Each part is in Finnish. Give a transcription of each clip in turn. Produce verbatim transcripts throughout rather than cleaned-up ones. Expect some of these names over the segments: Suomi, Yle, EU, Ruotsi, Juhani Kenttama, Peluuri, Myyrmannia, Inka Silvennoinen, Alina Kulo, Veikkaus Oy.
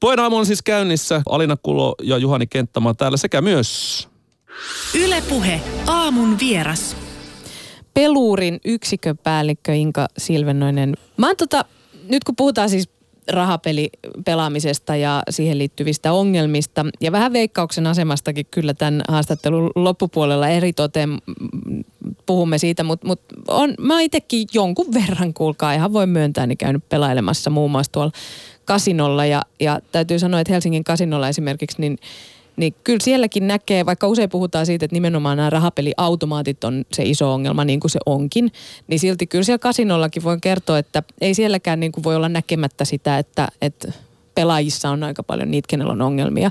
Poin aamu on siis käynnissä. Alina Kulo ja Juhani Kenttama täällä sekä myös Yle Puhe, aamun vieras. Peluurin yksikköpäällikkö Inka Silvennoinen. Mä oon tota, nyt kun puhutaan siis rahapelipelaamisesta ja siihen liittyvistä ongelmista ja vähän Veikkauksen asemastakin kyllä tämän haastattelun loppupuolella eritoten puhumme siitä, mutta mut on, mä itsekin jonkun verran, kuulkaa, ihan voi myöntää, niin käynyt pelailemassa muun muassa tuolla kasinolla ja, ja täytyy sanoa, että Helsingin kasinolla esimerkiksi, niin Niin kyllä sielläkin näkee, vaikka usein puhutaan siitä, että nimenomaan nämä rahapeliautomaatit on se iso ongelma, niin kuin se onkin, niin silti kyllä siellä kasinollakin voin kertoa, että ei sielläkään niin kuin voi olla näkemättä sitä, että, että pelaajissa on aika paljon niitä, kenellä on ongelmia.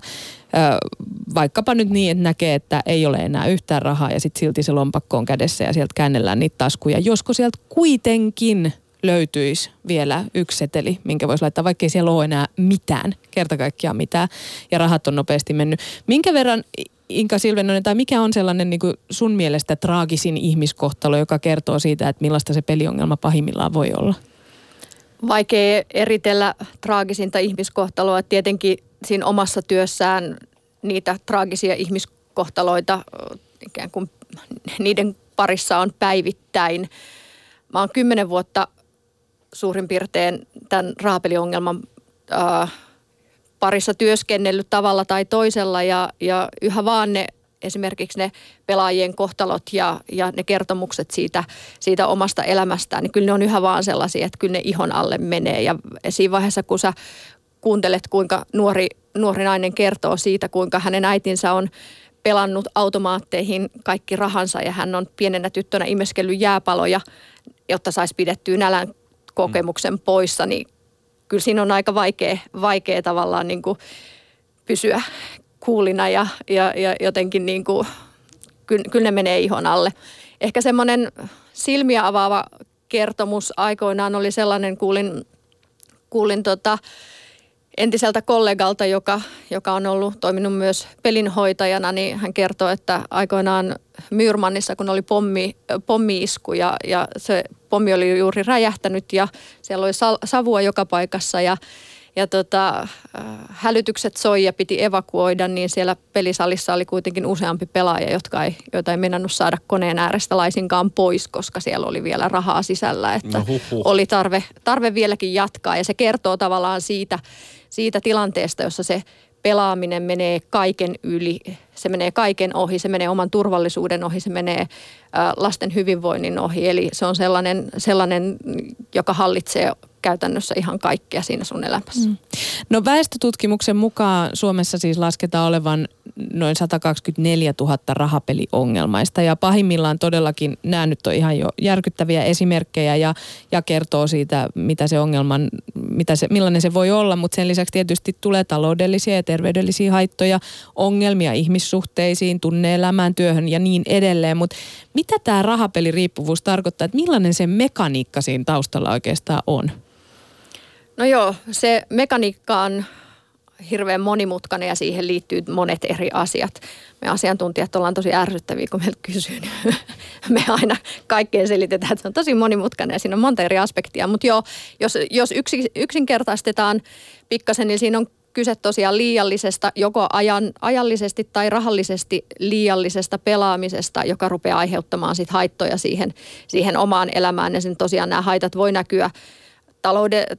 Vaikkapa nyt niin, että näkee, että ei ole enää yhtään rahaa ja sitten silti se lompakko on kädessä ja sieltä käännellään niitä taskuja, josko sieltä kuitenkin löytyisi vielä yksi seteli, minkä voisi laittaa, vaikkei siellä ole enää mitään, kerta kaikkiaan mitään, ja rahat on nopeasti mennyt. Minkä verran, Inka Silvennoinen, tai mikä on sellainen niin kuin sun mielestä traagisin ihmiskohtalo, joka kertoo siitä, että millaista se peliongelma pahimmillaan voi olla? Vaikea eritellä traagisinta ihmiskohtaloa. Tietenkin siinä omassa työssään niitä traagisia ihmiskohtaloita, ikään kuin niiden parissa on päivittäin. Mä oon kymmenen vuotta suurin piirtein tämän rahapeliongelman äh, parissa työskennellyt tavalla tai toisella ja, ja yhä vaan ne esimerkiksi ne pelaajien kohtalot ja, ja ne kertomukset siitä, siitä omasta elämästään, niin kyllä ne on yhä vaan sellaisia, että kyllä ne ihon alle menee ja siinä vaiheessa, kun sä kuuntelet, kuinka nuori, nuori nainen kertoo siitä, kuinka hänen äitinsä on pelannut automaatteihin kaikki rahansa ja hän on pienenä tyttönä imeskellyt jääpaloja, jotta saisi pidettyä nälän kokemuksen poissa, niin kyllä siinä on aika vaikea, vaikea tavallaan niin kuin pysyä kuulina ja, ja, ja jotenkin niin kuin, kyllä, kyllä ne menee ihon alle. Ehkä semmoinen silmiä avaava kertomus aikoinaan oli sellainen, kuulin, kuulin tota entiseltä kollegalta, joka, joka on ollut toiminut myös pelinhoitajana, niin hän kertoi, että aikoinaan Myyrmannissa, kun oli pommi, pommi-isku ja, ja se pommi oli juuri räjähtänyt ja siellä oli sal- savua joka paikassa ja, ja tota, hälytykset soi ja piti evakuoida, niin siellä pelisalissa oli kuitenkin useampi pelaaja, jotka ei, joita ei meinannut saada koneen äärestä laisinkaan pois, koska siellä oli vielä rahaa sisällä, että no, huh, huh. oli tarve, tarve vieläkin jatkaa ja se kertoo tavallaan siitä, siitä tilanteesta, jossa se pelaaminen menee kaiken yli, se menee kaiken ohi, se menee oman turvallisuuden ohi, se menee lasten hyvinvoinnin ohi. Eli se on sellainen, sellainen joka hallitsee käytännössä ihan kaikkea siinä sun elämässä. Mm. No väestötutkimuksen mukaan Suomessa siis lasketaan olevan noin sata kaksikymmentäneljätuhatta rahapeliongelmaista ja pahimmillaan todellakin nämä nyt on ihan jo järkyttäviä esimerkkejä ja, ja kertoo siitä, mitä se ongelman, mitä se, millainen se voi olla, mutta sen lisäksi tietysti tulee taloudellisia ja terveydellisiä haittoja, ongelmia ihmissuhteisiin, tunne-elämään, työhön ja niin edelleen, mutta mitä tämä rahapeliriippuvuus tarkoittaa, että millainen se mekaniikka siinä taustalla oikeastaan on? No joo, se mekaniikka on hirveän monimutkainen ja siihen liittyy monet eri asiat. Me asiantuntijat ollaan tosi ärsyttäviä, kun meiltä kysyy. Me aina kaikkeen selitetään, että se on tosi monimutkainen ja siinä on monta eri aspektia. Mutta joo, jos, jos yksinkertaistetaan pikkasen, niin siinä on kyse tosiaan liiallisesta, joko ajan, ajallisesti tai rahallisesti liiallisesta pelaamisesta, joka rupeaa aiheuttamaan sit haittoja siihen, siihen omaan elämään. Ja sen tosiaan nämä haitat voi näkyä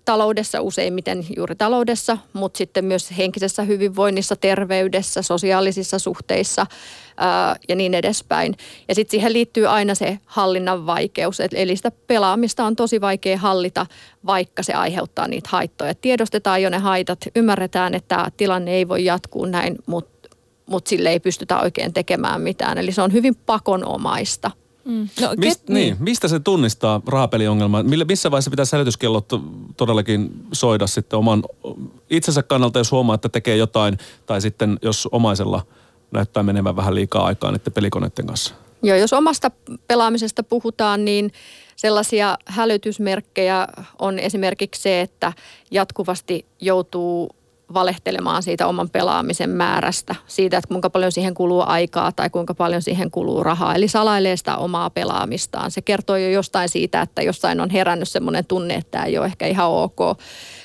taloudessa useimmiten juuri taloudessa, mutta sitten myös henkisessä hyvinvoinnissa, terveydessä, sosiaalisissa suhteissa ää, ja niin edespäin. Ja sitten siihen liittyy aina se hallinnan vaikeus, eli sitä pelaamista on tosi vaikea hallita, vaikka se aiheuttaa niitä haittoja. Tiedostetaan jo ne haitat, ymmärretään, että tämä tilanne ei voi jatkuu näin, mutta mut sille ei pystytä oikein tekemään mitään. Eli se on hyvin pakonomaista. Mm. No, ket, Mist, niin. Niin, mistä se tunnistaa rahapeliongelmaa? Missä vaiheessa pitäisi hälytyskellot todellakin soida sitten oman itsensä kannalta, jos huomaa, että tekee jotain, tai sitten jos omaisella näyttää menevän vähän liikaa aikaa niiden pelikoneiden kanssa? Joo, jos omasta pelaamisesta puhutaan, niin sellaisia hälytysmerkkejä on esimerkiksi se, että jatkuvasti joutuu valehtelemaan siitä oman pelaamisen määrästä, siitä, että kuinka paljon siihen kuluu aikaa tai kuinka paljon siihen kuluu rahaa. Eli salailee sitä omaa pelaamistaan. Se kertoo jo jostain siitä, että jossain on herännyt semmoinen tunne, että tämä ei ole ehkä ihan ok.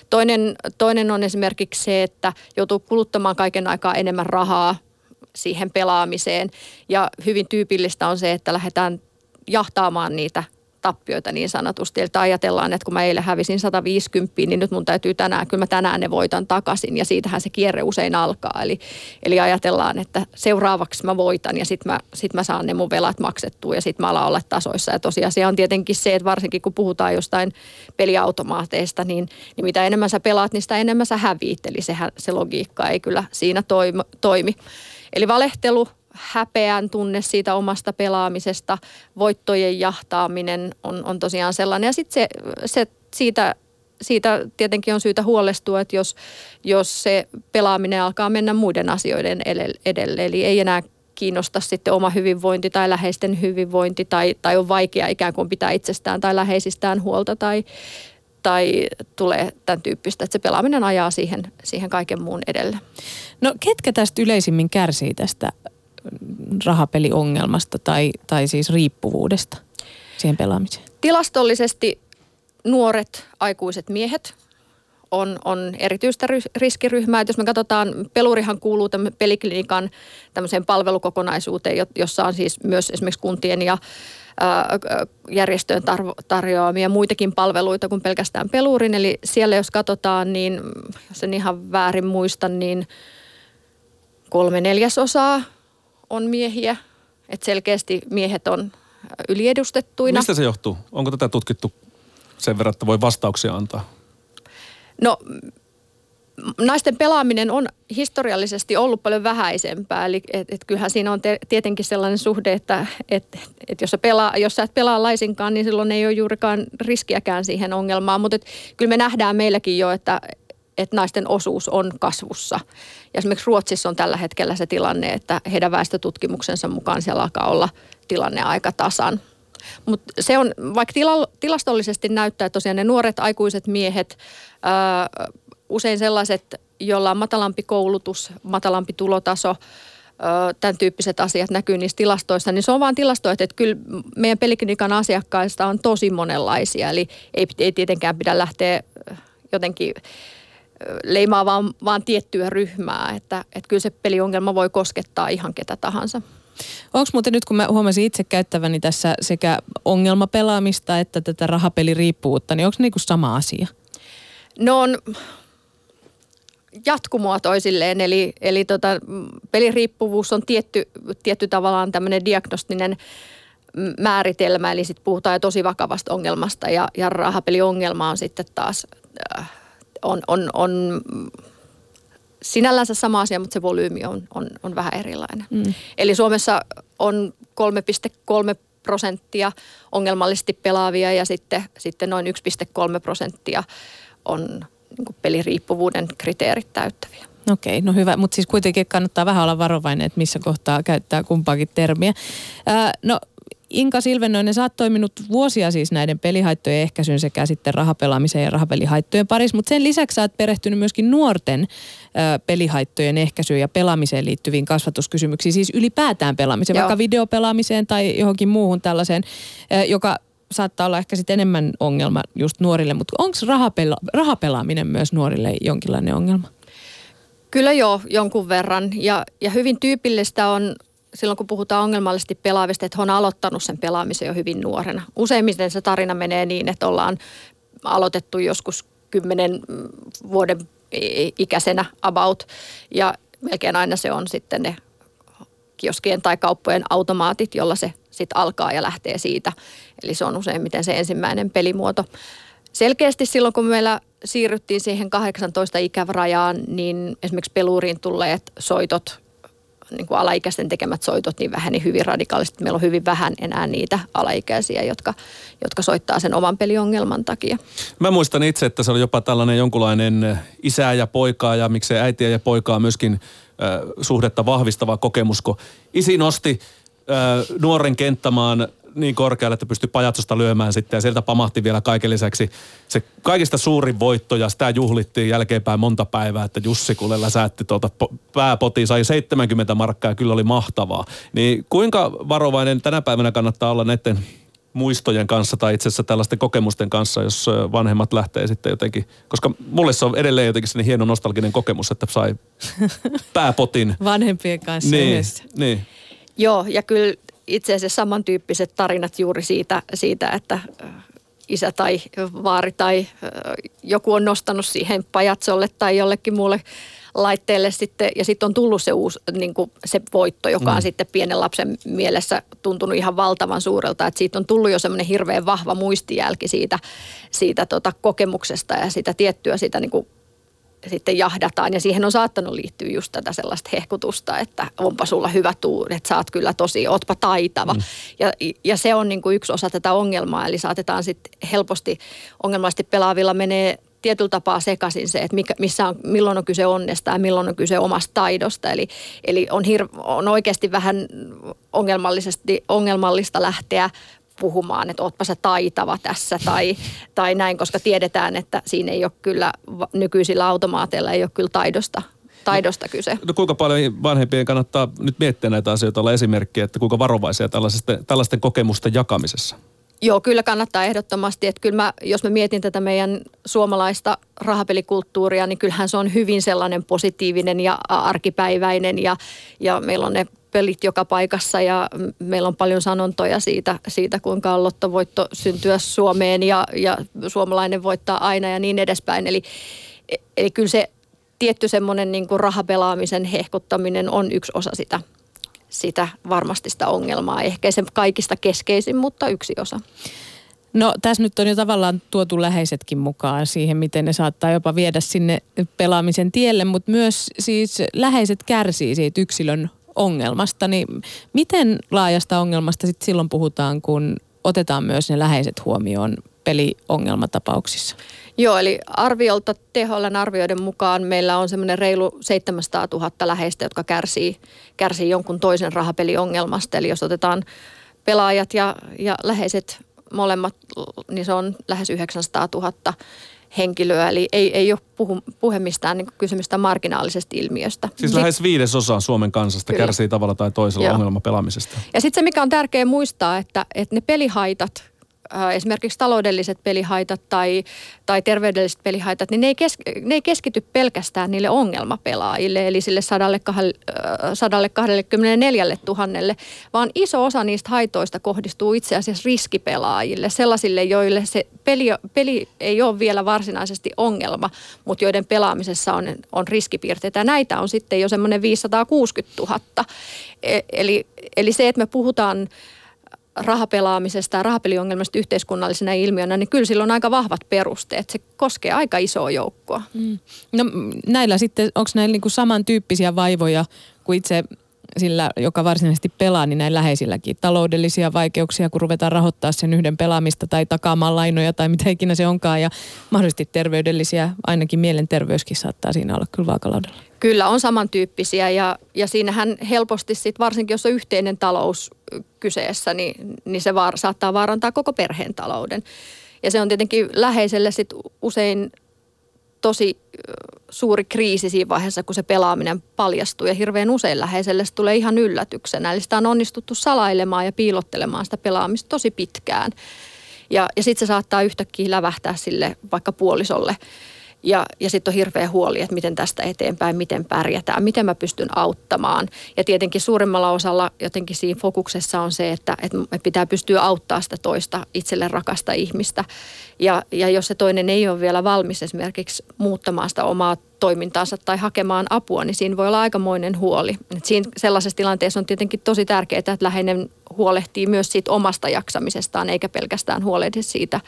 Toinen, toinen on esimerkiksi se, että joutuu kuluttamaan kaiken aikaa enemmän rahaa siihen pelaamiseen. Ja hyvin tyypillistä on se, että lähdetään jahtaamaan niitä tappioita niin sanotusti. Eli ajatellaan, että kun mä eilen hävisin sata viisikymmentä, niin nyt mun täytyy tänään, kyllä mä tänään ne voitan takaisin. Ja siitähän se kierre usein alkaa. Eli, eli ajatellaan, että seuraavaksi mä voitan ja sitten mä, sit mä saan ne mun velat maksettua ja sitten mä alan olla tasoissa. Ja tosiasia on tietenkin se, että varsinkin kun puhutaan jostain peliautomaateista, niin, niin mitä enemmän sä pelaat, niin sitä enemmän sä häviit. Eli sehän, se logiikka ei kyllä siinä toimi. Eli valehtelu, häpeän tunne siitä omasta pelaamisesta, voittojen jahtaaminen on, on tosiaan sellainen. Ja sitten se, se siitä, siitä tietenkin on syytä huolestua, että jos, jos se pelaaminen alkaa mennä muiden asioiden edelle, eli ei enää kiinnosta sitten oma hyvinvointi tai läheisten hyvinvointi tai, tai on vaikea ikään kuin pitää itsestään tai läheisistään huolta tai, tai tulee tämän tyyppistä, että se pelaaminen ajaa siihen, siihen kaiken muun edelle. No ketkä tästä yleisimmin kärsii tästä rahapeliongelmasta tai, tai siis riippuvuudesta siihen pelaamiseen? Tilastollisesti nuoret aikuiset miehet on, on erityistä riskiryhmää. Et jos me katsotaan, Pelurihan kuuluu tämän peliklinikan tämmöiseen palvelukokonaisuuteen, jossa on siis myös esimerkiksi kuntien ja järjestöön tarjoamia muitakin palveluita kuin pelkästään Peluurin. Eli siellä jos katsotaan, niin jos en ihan väärin muista, niin kolme neljäsosaa on miehiä, että selkeästi miehet on yliedustettuina. Mistä se johtuu? Onko tätä tutkittu sen verran, että voi vastauksia antaa? No, naisten pelaaminen on historiallisesti ollut paljon vähäisempää, eli et, et kyllähän siinä on te, tietenkin sellainen suhde, että et, et, et jos, sä pelaa, jos sä et pelaa laisinkaan, niin silloin ei ole juurikaan riskiäkään siihen ongelmaan, mutta et, kyllä me nähdään meilläkin jo, että että naisten osuus on kasvussa. Ja esimerkiksi Ruotsissa on tällä hetkellä se tilanne, että heidän väestötutkimuksensa mukaan siellä alkaa olla tilanne aika tasan. Mutta se on, vaikka tila, tilastollisesti näyttää, että tosiaan ne nuoret aikuiset miehet, ää, usein sellaiset, joilla on matalampi koulutus, matalampi tulotaso, ää, tämän tyyppiset asiat näkyy niissä tilastoissa, niin se on vaan tilastoja, että kyllä meidän peliklinikan asiakkaista on tosi monenlaisia. Eli ei, ei tietenkään pidä lähteä jotenkin leimaa vaan, vaan tiettyä ryhmää, että, että kyllä se peliongelma voi koskettaa ihan ketä tahansa. Onko muuten nyt, kun mä huomasin itse käyttäväni tässä sekä ongelmapelaamista että tätä rahapeliriippuvuutta, niin onko ne niin kuin sama asia? No on jatkumoa toisilleen, eli, eli tota, peliriippuvuus on tietty, tietty tavallaan tämmöinen diagnostinen määritelmä, eli sitten puhutaan tosi vakavasta ongelmasta ja, ja rahapeliongelma on sitten taas Äh, On, on, on sinällänsä sama asia, mutta se volyymi on, on, on vähän erilainen. Mm. Eli Suomessa on kolme pilkku kolme prosenttia ongelmallisesti pelaavia ja sitten, sitten noin yksi pilkku kolme prosenttia on niin kuin peliriippuvuuden kriteerit täyttäviä. Okei, no hyvä. Mutta siis kuitenkin kannattaa vähän olla varovainen, että missä kohtaa käyttää kumpaakin termiä. Ää, no... Inka Silvennoinen, sä oot toiminut vuosia siis näiden pelihaittojen ehkäisyyn sekä sitten rahapelaamiseen ja rahapelihaittojen parissa, mutta sen lisäksi sä oot perehtynyt myöskin nuorten ö, pelihaittojen ehkäisyyn ja pelaamiseen liittyviin kasvatuskysymyksiin, siis ylipäätään pelaamiseen, Joo. vaikka videopelaamiseen tai johonkin muuhun tällaiseen, ö, joka saattaa olla ehkä sitten enemmän ongelma just nuorille, mutta onko rahapela- rahapelaaminen myös nuorille jonkinlainen ongelma? Kyllä joo, jonkun verran ja, ja hyvin tyypillistä on silloin kun puhutaan ongelmallisesti pelaavista, että he on aloittanut sen pelaamisen jo hyvin nuorena. Useimmiten se tarina menee niin, että ollaan aloitettu joskus kymmenen vuoden ikäisenä about. Ja melkein aina se on sitten ne kioskien tai kauppojen automaatit, jolla se sitten alkaa ja lähtee siitä. Eli se on useimmiten se ensimmäinen pelimuoto. Selkeästi silloin, kun meillä siirryttiin siihen kahdeksantoista ikävärajaan, niin esimerkiksi Peluuriin tulleet soitot, niin kuin alaikäisten tekemät soitot niin väheni hyvin radikaalisti. Meillä on hyvin vähän enää niitä alaikäisiä, jotka, jotka soittaa sen oman peliongelman takia. Mä muistan itse, että se oli jopa tällainen jonkunlainen isää ja poikaa ja miksei äitiä ja poikaa myöskin äh, suhdetta vahvistava kokemusko. Isi nosti äh, nuoren Kenttämaan niin korkealle, että pystyi pajatsosta lyömään sitten ja sieltä pamahti vielä kaiken lisäksi se kaikista suurin voitto ja sitä juhlittiin jälkeenpäin monta päivää, että Jussi kuule läsäätti tuota pääpotiin, sai seitsemänkymmentä markkaa ja kyllä oli mahtavaa. Niin kuinka varovainen tänä päivänä kannattaa olla näiden muistojen kanssa tai itse asiassa tällaisten kokemusten kanssa, jos vanhemmat lähtee sitten jotenkin, koska mulle se on edelleen jotenkin sellainen hieno nostalginen kokemus, että sai pääpotin. Vanhempien kanssa niin, yhdessä. Niin. Joo, ja kyllä itse asiassa samantyyppiset tarinat juuri siitä, siitä että isä tai vaari tai joku on nostanut siihen pajatsolle tai jollekin muulle laitteelle sitten, ja sitten on tullut se uusi, niin kuin se voitto, joka on mm. sitten pienen lapsen mielessä tuntunut ihan valtavan suurelta, että siitä on tullut jo semmoinen hirveän vahva muistijälki siitä, siitä tota kokemuksesta ja sitä tiettyä sitä niin kuin sitten jahdataan, ja siihen on saattanut liittyä just tätä sellaista hehkutusta, että onpa sulla hyvä tuuri, että sä oot kyllä tosi, ootpa taitava. Mm. Ja, ja se on niin kuin yksi osa tätä ongelmaa, eli saatetaan sitten helposti ongelmallisesti pelaavilla menee tietyllä tapaa sekaisin se, että mikä, missä on, milloin on kyse onnesta ja milloin on kyse omasta taidosta. Eli, eli on, hirve, on oikeasti vähän ongelmallisesti, ongelmallista lähteä puhumaan, että ootpa sä taitava tässä tai, tai näin, koska tiedetään, että siinä ei ole kyllä nykyisillä automaateilla ei ole kyllä taidosta, taidosta no, kyse. No kuinka paljon vanhempien kannattaa nyt miettiä näitä asioita, olla esimerkkiä, että kuinka varovaisia tällaisten, tällaisten kokemusten jakamisessa? Joo, kyllä kannattaa ehdottomasti, että kyllä mä, jos mä mietin tätä meidän suomalaista rahapelikulttuuria, niin kyllähän se on hyvin sellainen positiivinen ja arkipäiväinen ja, ja meillä on ne pelit joka paikassa ja meillä on paljon sanontoja siitä, siitä kuinka on lottovoitto syntyä Suomeen ja, ja suomalainen voittaa aina ja niin edespäin. Eli, eli kyllä se tietty semmoinen niin kuin rahapelaamisen hehkuttaminen on yksi osa sitä. Sitä varmasti sitä ongelmaa. Ehkä se kaikista keskeisin, mutta yksi osa. No tässä nyt on jo tavallaan tuotu läheisetkin mukaan siihen, miten ne saattaa jopa viedä sinne pelaamisen tielle, mutta myös siis läheiset kärsii siitä yksilön ongelmasta. Niin miten laajasta ongelmasta sitten silloin puhutaan, kun otetaan myös ne läheiset huomioon peliongelmatapauksissa? Joo, eli arviolta T H L:n arvioiden mukaan meillä on semmoinen reilu seitsemänsataatuhatta läheistä, jotka kärsii, kärsii jonkun toisen rahapeliongelmasta. Eli jos otetaan pelaajat ja, ja läheiset molemmat, niin se on lähes yhdeksänsataatuhatta henkilöä. Eli ei, ei ole puhu, puhe mistään niin kysymystä marginaalisesta ilmiöstä. Siis lähes viidesosa Suomen kansasta Kyllä. kärsii tavalla tai toisella Joo. ongelmapelaamisesta. Ja sitten se, mikä on tärkeää muistaa, että, että ne pelihaitat, esimerkiksi taloudelliset pelihaitat tai, tai terveydelliset pelihaitat, niin ne ei, kes, ne ei keskity pelkästään niille ongelmapelaajille, eli sille sata kaksikymmentäneljä tuhatta, vaan iso osa niistä haitoista kohdistuu itse asiassa riskipelaajille, sellaisille, joille se peli, peli ei ole vielä varsinaisesti ongelma, mutta joiden pelaamisessa on, on riskipiirteitä. Ja näitä on sitten jo semmoinen viisisataakuusikymmentätuhatta. Eli, eli se, että me puhutaan rahapelaamisesta ja rahapeliongelmasta yhteiskunnallisena ilmiönä, niin kyllä sillä on aika vahvat perusteet. Se koskee aika isoa joukkoa. Mm. No näillä sitten, onko näillä niinku samantyyppisiä vaivoja kuin itse sillä, joka varsinaisesti pelaa, niin näin läheisilläkin? Taloudellisia vaikeuksia, kun ruvetaan rahoittaa sen yhden pelaamista tai takaamaan lainoja tai mitä ikinä se onkaan ja mahdollisesti terveydellisiä, ainakin mielenterveyskin saattaa siinä olla kyllä vaakalaudella. Kyllä on samantyyppisiä ja, ja siinähän helposti sit, varsinkin jos on yhteinen talous kyseessä, niin, niin se vaar, saattaa vaarantaa koko perheen talouden. Ja se on tietenkin läheiselle sit usein tosi suuri kriisi siinä vaiheessa, kun se pelaaminen paljastuu ja hirveän usein läheiselle se tulee ihan yllätyksenä. Eli sitä on onnistuttu salailemaan ja piilottelemaan sitä pelaamista tosi pitkään. Ja, ja sitten se saattaa yhtäkkiä lävähtää sille vaikka puolisolle. Ja, ja sitten on hirveä huoli, että miten tästä eteenpäin, miten pärjätään, miten mä pystyn auttamaan. Ja tietenkin suurimmalla osalla jotenkin siinä fokuksessa on se, että, että pitää pystyä auttaa sitä toista itselle rakasta ihmistä. Ja, ja jos se toinen ei ole vielä valmis esimerkiksi muuttamaan sitä omaa toimintaansa tai hakemaan apua, niin siinä voi olla aikamoinen huoli. Et siinä sellaisessa tilanteessa on tietenkin tosi tärkeää, että läheinen huolehtii myös siitä omasta jaksamisestaan, eikä pelkästään huolehdi siitä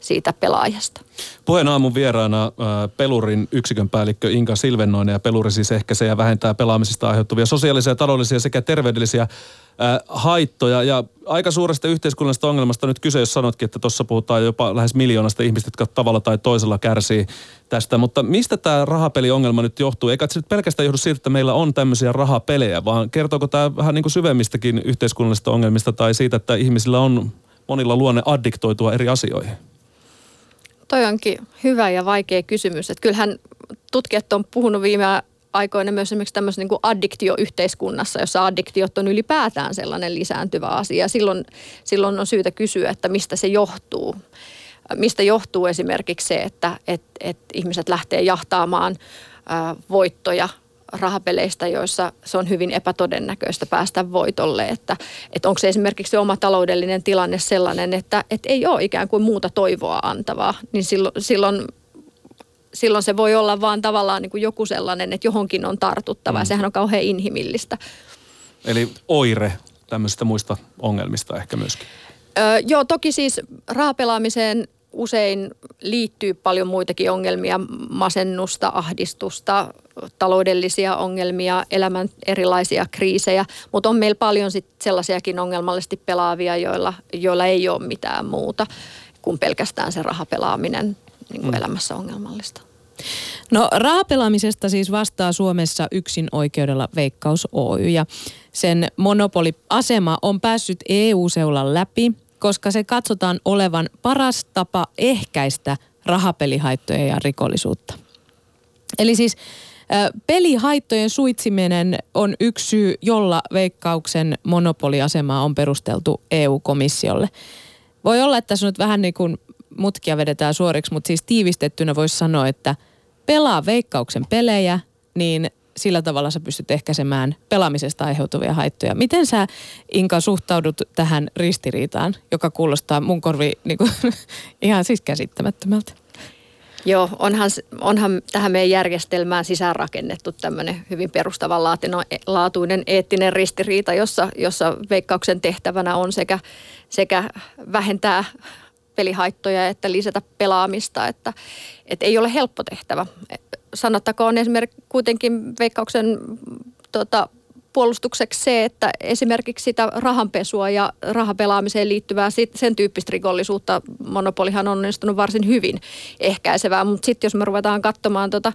siitä pelaajasta. Puheen aamun vieraana äh, Pelurin yksikön päällikkö Inka Silvennoinen, ja Peluri siis ehkäisee ja vähentää pelaamisesta aiheutuvia sosiaalisia, taloudellisia sekä terveydellisiä äh, haittoja. Ja aika suuresta yhteiskunnallisesta ongelmasta nyt kyse, jos sanotkin, että tuossa puhutaan jopa lähes miljoonasta ihmistä, jotka tavalla tai toisella kärsii tästä. Mutta mistä tämä rahapeliongelma nyt johtuu? Eikä se nyt pelkästään johdu siitä, että meillä on tämmöisiä rahapelejä, vaan kertooko tämä vähän niin kuin syvemmistäkin yhteiskunnallisista ongelmista tai siitä, että ihmisillä on monilla luonne addiktoitua eri asioihin? Toi onkin hyvä ja vaikea kysymys. Että kyllähän tutkijat on puhunut viime aikoina myös esimerkiksi tämmöisessä niin kuin addiktioyhteiskunnassa, jossa addiktiot on ylipäätään sellainen lisääntyvä asia. Silloin, silloin on syytä kysyä, että mistä se johtuu. Mistä johtuu esimerkiksi se, että et, et ihmiset lähtee jahtaamaan äh, voittoja rahapeleistä, joissa se on hyvin epätodennäköistä päästä voitolle, että, että onko se esimerkiksi se oma taloudellinen tilanne sellainen, että, että ei ole ikään kuin muuta toivoa antavaa, niin silloin, silloin, silloin se voi olla vaan tavallaan niin kuin joku sellainen, että johonkin on tartuttava, mm. ja sehän on kauhean inhimillistä. Eli oire tämmöisistä muista ongelmista ehkä myöskin. Öö, joo, toki siis rahapelaamiseen usein liittyy paljon muitakin ongelmia, masennusta, ahdistusta, taloudellisia ongelmia, elämän erilaisia kriisejä, mutta on meillä paljon sit sellaisiakin ongelmallisesti pelaavia, joilla, joilla ei ole mitään muuta kuin pelkästään se rahapelaaminen niin kuin elämässä ongelmallista. No, rahapelaamisesta siis vastaa Suomessa yksin oikeudella Veikkaus Oy, ja sen monopoliasema on päässyt E U-seulan läpi, koska se katsotaan olevan paras tapa ehkäistä rahapelihaittoja ja rikollisuutta. Eli siis pelihaittojen suitsiminen on yksi syy, jolla Veikkauksen monopoliasemaa on perusteltu E U-komissiolle. Voi olla, että tässä nyt vähän niin kuin mutkia vedetään suoriksi, mutta siis tiivistettynä voisi sanoa, että pelaa Veikkauksen pelejä, niin sillä tavalla sä pystyt ehkäisemään pelaamisesta aiheutuvia haittoja. Miten sä, Inka, suhtaudut tähän ristiriitaan, joka kuulostaa mun korviin niin kuin, ihan siis käsittämättömältä? Joo, onhan, onhan tähän meidän järjestelmään sisäänrakennettu tämmöinen hyvin perustavanlaatuinen eettinen ristiriita, jossa, jossa Veikkauksen tehtävänä on sekä, sekä vähentää pelihaittoja että lisätä pelaamista, että, että ei ole helppo tehtävä. Sanottakoon esimerkiksi kuitenkin Veikkauksen tota, puolustukseksi se, että esimerkiksi sitä rahanpesua ja rahapelaamiseen liittyvää sen tyyppistä rikollisuutta monopolihan on onnistunut varsin hyvin ehkäisevää, mutta sitten jos me ruvetaan katsomaan tota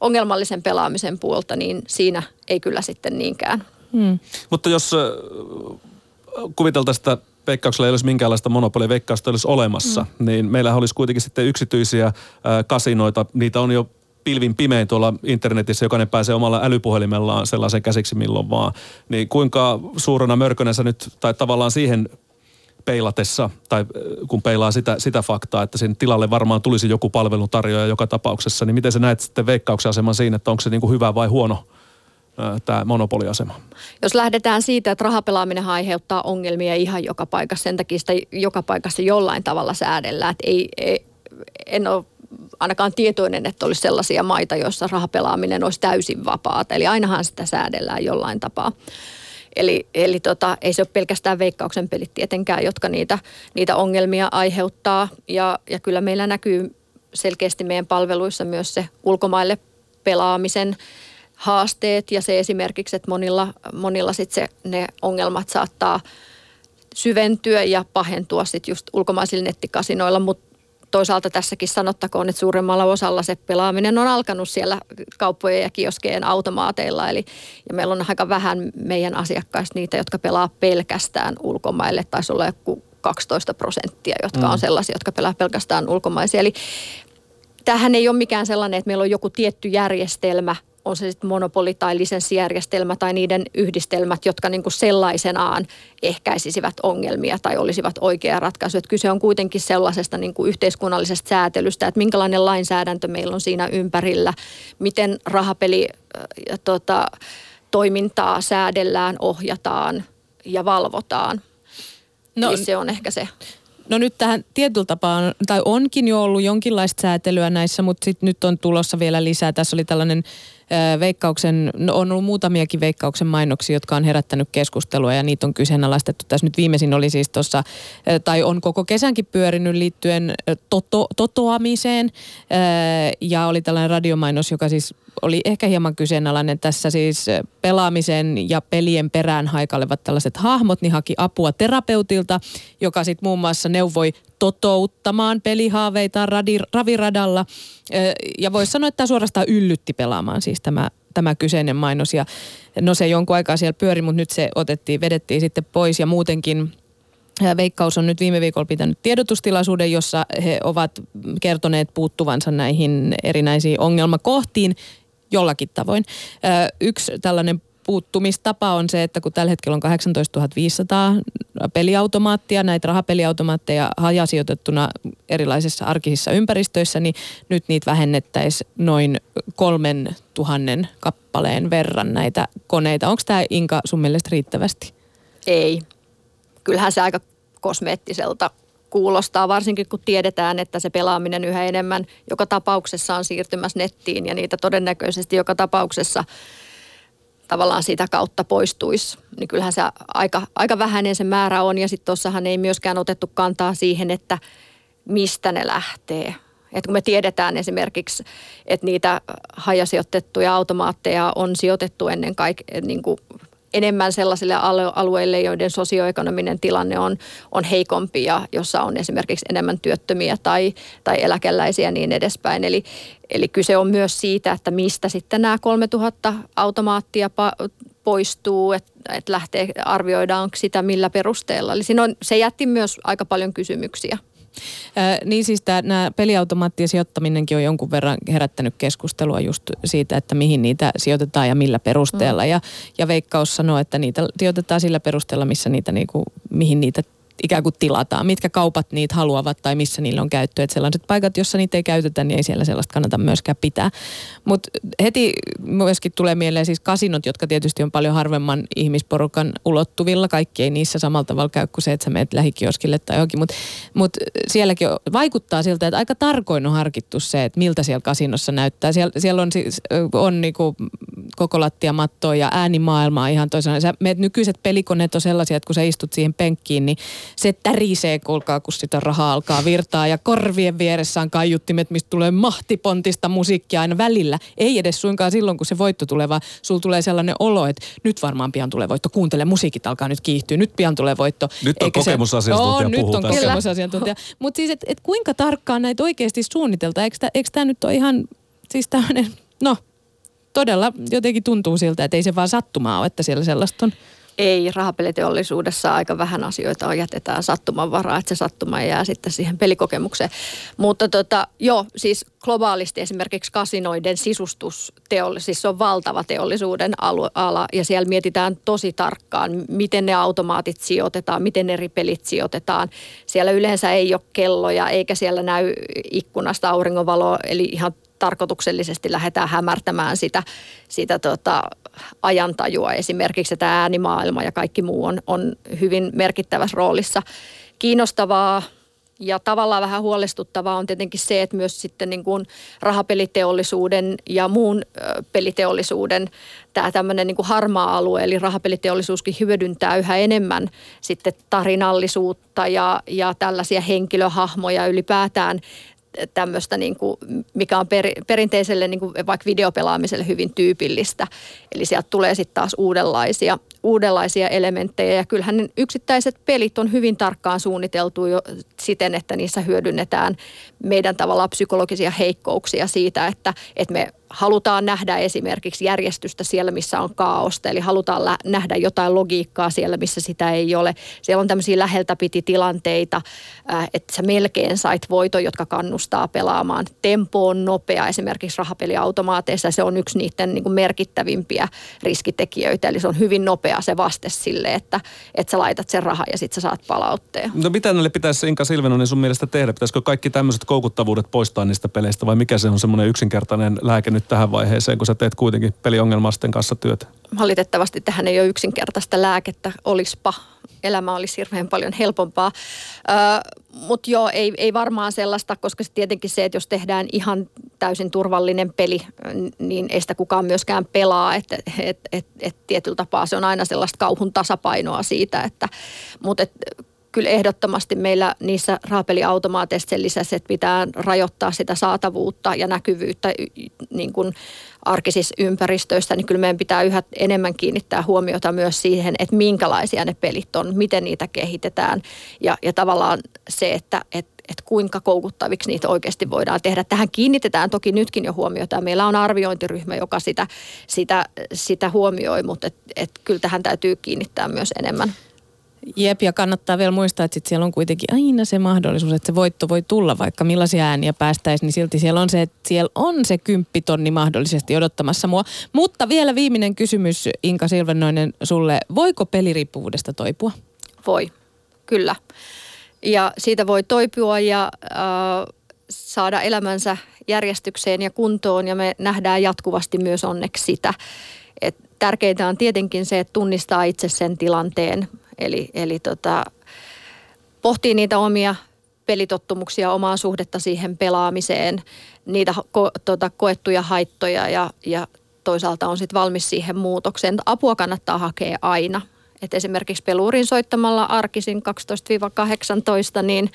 ongelmallisen pelaamisen puolta, niin siinä ei kyllä sitten niinkään. Hmm. Mutta jos kuviteltaisiin, että Veikkauksella ei olisi minkäänlaista monopolia, Veikkausta olisi olemassa, hmm. niin meillähän olisi kuitenkin sitten yksityisiä kasinoita, niitä on jo pilvin pimein tuolla internetissä, jokainen pääsee omalla älypuhelimellaan sellaisen käsiksi milloin vaan. Niin kuinka suurena mörkönä sä nyt, tai tavallaan siihen peilatessa, tai kun peilaa sitä, sitä faktaa, että sen tilalle varmaan tulisi joku palveluntarjoaja joka tapauksessa, niin miten sä näet sitten Veikkauksen aseman siinä, että onko se niin kuin hyvä vai huono tämä monopoliasema? Jos lähdetään siitä, että rahapelaaminen aiheuttaa ongelmia ihan joka paikassa, sen takia sitä joka paikassa jollain tavalla säädellään, että ei, ei, en ole ainakaan tietoinen, että olisi sellaisia maita, joissa rahapelaaminen olisi täysin vapaata. Eli ainahan sitä säädellään jollain tapaa. Eli, eli tota, ei se ole pelkästään Veikkauksen pelit tietenkään, jotka niitä, niitä ongelmia aiheuttaa. Ja, ja kyllä meillä näkyy selkeästi meidän palveluissa myös se ulkomaille pelaamisen haasteet ja se esimerkiksi, että monilla, monilla sit se, ne ongelmat saattaa syventyä ja pahentua sit just ulkomaisilla nettikasinoilla, mutta toisaalta tässäkin sanottakoon, että suuremmalla osalla se pelaaminen on alkanut siellä kauppojen ja kioskeen automaateilla. Eli, ja meillä on aika vähän meidän asiakkaista niitä, jotka pelaa pelkästään ulkomaille. Taisi olla joku kaksitoista prosenttia, jotka mm. on sellaisia, jotka pelaa pelkästään ulkomaisia. Eli tämähän ei ole mikään sellainen, että meillä on joku tietty järjestelmä, on se sitten monopoli- tai lisenssijärjestelmä tai niiden yhdistelmät, jotka niinku sellaisenaan ehkäisisivät ongelmia tai olisivat oikea ratkaisu. Et kyse on kuitenkin sellaisesta niinku yhteiskunnallisesta säätelystä, että minkälainen lainsäädäntö meillä on siinä ympärillä, miten rahapeli äh, tota, toimintaa säädellään, ohjataan ja valvotaan. No, niin se on ehkä se. No nyt tähän tietyllä tapaa, on, tai onkin jo ollut jonkinlaista säätelyä näissä, mutta sitten nyt on tulossa vielä lisää. Tässä oli tällainen Veikkauksen, no on ollut muutamiakin Veikkauksen mainoksia, jotka on herättänyt keskustelua ja niitä on kyseenalaistettu. Tässä nyt viimeisin oli siis tuossa, tai on koko kesänkin pyörinyt liittyen toto, totoamiseen ja oli tällainen radiomainos, joka siis oli ehkä hieman kyseenalainen. Tässä siis pelaamisen ja pelien perään haikailevat tällaiset hahmot, niin haki apua terapeutilta, joka sitten muun muassa neuvoi totouttamaan pelihaaveitaan radi, raviradalla. Ja voisi sanoa, että tämä suorastaan yllytti pelaamaan siis tämä, tämä kyseinen mainos. Ja no se jonkun aikaa siellä pyöri, mutta nyt se otettiin, vedettiin sitten pois ja muutenkin. Veikkaus on nyt viime viikolla pitänyt tiedotustilaisuuden, jossa he ovat kertoneet puuttuvansa näihin erinäisiin ongelmakohtiin jollakin tavoin. Yksi tällainen puuttumistapa on se, että kun tällä hetkellä on kahdeksantoistatuhatta viisisataa peliautomaattia, näitä rahapeliautomaatteja hajasijoitettuna erilaisissa arkisissa ympäristöissä, niin nyt niitä vähennettäisiin noin kolmen tuhannen kappaleen verran näitä koneita. Onko tämä, Inka, sun mielestä riittävästi? Ei. Kyllähän se aika kosmeettiselta kuulostaa, varsinkin kun tiedetään, että se pelaaminen yhä enemmän joka tapauksessa on siirtymässä nettiin ja niitä todennäköisesti joka tapauksessa tavallaan sitä kautta poistuisi. Niin kyllähän se aika, aika vähäinen se määrä on ja sitten tuossahan ei myöskään otettu kantaa siihen, että mistä ne lähtee. Et kun me tiedetään esimerkiksi, että niitä hajasijoitettuja automaatteja on sijoitettu ennen kaikkea niin kuin enemmän sellaisille alueille, joiden sosioekonominen tilanne on, on heikompi ja jossa on esimerkiksi enemmän työttömiä tai, tai eläkeläisiä ja niin edespäin. Eli, eli kyse on myös siitä, että mistä sitten nämä kolmetuhatta automaattia pa- poistuu, että et lähtee, arvioidaanko sitä millä perusteella. Eli siinä on, se jätti myös aika paljon kysymyksiä. Äh, niin siis tämä, nämä peliautomaattien sijoittaminenkin on jonkun verran herättänyt keskustelua just siitä, että mihin niitä sijoitetaan ja millä perusteella. Mm. Ja, ja Veikkaus sanoo, että niitä sijoitetaan sillä perusteella, missä niitä niinku, mihin niitä ikään kuin tilataan. Mitkä kaupat niitä haluavat tai missä niillä on käyttöä. Että sellaiset paikat, jossa niitä ei käytetä, niin ei siellä sellaista kannata myöskään pitää. Mutta heti myöskin tulee mieleen siis kasinot, jotka tietysti on paljon harvemman ihmisporukan ulottuvilla. Kaikki ei niissä samalla tavalla käy kuin se, että sä menet lähikioskille tai johonkin. Mutta mut sielläkin vaikuttaa siltä, että aika tarkoin on harkittu se, että miltä siellä kasinossa näyttää. Siellä, siellä on, siis, on niinku koko lattiamattoa ja äänimaailmaa ihan toisaalta. Sä meet nykyiset pelikoneet on sellaisia, että kun sä istut siihen penkkiin, niin se tärisee, kuulkaa, kun sitä rahaa alkaa virtaa ja korvien vieressä on kaiuttimet, mistä tulee mahtipontista musiikkia aina välillä. Ei edes suinkaan silloin, kun se voitto tulee, vaan sulla tulee sellainen olo, että nyt varmaan pian tulee voitto. Kuuntele, musiikit alkaa nyt kiihtyä, nyt pian tulee voitto. Nyt on eikä kokemusasiantuntija se, no, puhutaan. Nyt on kokemusasiantuntija. Mutta siis, että et kuinka tarkkaan näitä oikeasti suunnitelta? Eikö tämä nyt ole ihan, siis tämmöinen, no todella jotenkin tuntuu siltä, että ei se vaan sattumaa ole, että siellä sellaista on. Ei, rahapeliteollisuudessa aika vähän asioita jätetään sattuman varaa, että se sattuma jää sitten siihen pelikokemukseen. Mutta tota, joo, siis globaalisti esimerkiksi kasinoiden sisustusteollisuus, siis se on valtava teollisuuden ala ja siellä mietitään tosi tarkkaan, miten ne automaatit sijoitetaan, miten ne ripelit sijoitetaan. Siellä yleensä ei ole kelloja eikä siellä näy ikkunasta auringonvaloa, eli ihan tarkoituksellisesti lähdetään hämärtämään sitä, sitä tota, ajantajua. Esimerkiksi tämä äänimaailma ja kaikki muu on, on hyvin merkittävässä roolissa. Kiinnostavaa ja tavallaan vähän huolestuttavaa on tietenkin se, että myös sitten niin kuin rahapeliteollisuuden ja muun peliteollisuuden tämä tämmöinen niin kuin harmaa alue, eli rahapeliteollisuuskin hyödyntää yhä enemmän sitten tarinallisuutta ja, ja tällaisia henkilöhahmoja ylipäätään tämmöistä, niin kuin, mikä on per, perinteiselle niin kuin vaikka videopelaamiselle hyvin tyypillistä. Eli sieltä tulee sitten taas uudenlaisia, uudenlaisia elementtejä ja kyllähän ne yksittäiset pelit on hyvin tarkkaan suunniteltu jo siten, että niissä hyödynnetään meidän tavallaan psykologisia heikkouksia siitä, että, että me halutaan nähdä esimerkiksi järjestystä siellä, missä on kaaosta, eli halutaan lä- nähdä jotain logiikkaa siellä, missä sitä ei ole. Siellä on tämmöisiä läheltä piti tilanteita, äh, että sä melkein sait voiton, jotka kannustaa pelaamaan. Tempo on nopea esimerkiksi rahapeliautomaateissa, se on yksi niiden niin kuin merkittävimpiä riskitekijöitä, eli se on hyvin nopea se vaste sille, että, että sä laitat sen rahan ja sit sä saat palautteen. No mitä näille pitäisi, Inka Silvennoinen, sun mielestä tehdä? Pitäisikö kaikki tämmöiset koukuttavuudet poistaa niistä peleistä vai mikä se on semmoinen yksinkertainen lääke nyt tähän vaiheeseen, kun sä teet kuitenkin peliongelmaisten kanssa työtä? Valitettavasti tähän ei ole yksinkertaista lääkettä, olispa. elämä olisi hirveän paljon helpompaa. Ö, mut joo, ei, ei varmaan sellaista, koska se tietenkin se, että jos tehdään ihan täysin turvallinen peli, niin ei sitä kukaan myöskään pelaa. Että et, et, et tietyllä tapaa se on aina sellaista kauhun tasapainoa siitä, että mut et, kyllä ehdottomasti meillä niissä rahapeliautomaateissa sen lisäksi, että pitää rajoittaa sitä saatavuutta ja näkyvyyttä niin kuin arkisissa ympäristöissä, niin kyllä meidän pitää yhä enemmän kiinnittää huomiota myös siihen, että minkälaisia ne pelit on, miten niitä kehitetään ja, ja tavallaan se, että et, et kuinka koukuttaviksi niitä oikeasti voidaan tehdä. Tähän kiinnitetään toki nytkin jo huomiota. Meillä on arviointiryhmä, joka sitä, sitä, sitä huomioi, mutta et, et kyllä tähän täytyy kiinnittää myös enemmän. Jep, ja kannattaa vielä muistaa, että sit siellä on kuitenkin aina se mahdollisuus, että se voitto voi tulla, vaikka millaisia ääniä päästäisiin, niin silti siellä on se, että siellä on se kymppitonni mahdollisesti odottamassa mua. Mutta vielä viimeinen kysymys, Inka Silvennoinen, sulle. Voiko peliriippuvuudesta toipua? Voi, kyllä. Ja siitä voi toipua ja äh, saada elämänsä järjestykseen ja kuntoon, ja me nähdään jatkuvasti myös onneksi sitä. Et tärkeintä on tietenkin se, että tunnistaa itse sen tilanteen. Eli, eli tota, pohtii niitä omia pelitottumuksia, omaa suhdetta siihen pelaamiseen, niitä ko, tota, koettuja haittoja ja, ja toisaalta on sitten valmis siihen muutokseen. Apua kannattaa hakea aina. Et esimerkiksi Peluurin soittamalla arkisin kaksitoista kahdeksantoista, niin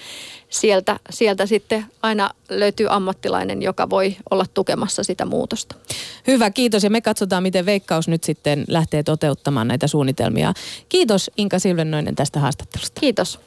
sieltä, sieltä sitten aina löytyy ammattilainen, joka voi olla tukemassa sitä muutosta. Hyvä, kiitos. Ja me katsotaan, miten Veikkaus nyt sitten lähtee toteuttamaan näitä suunnitelmia. Kiitos Inka Silvennoinen tästä haastattelusta. Kiitos.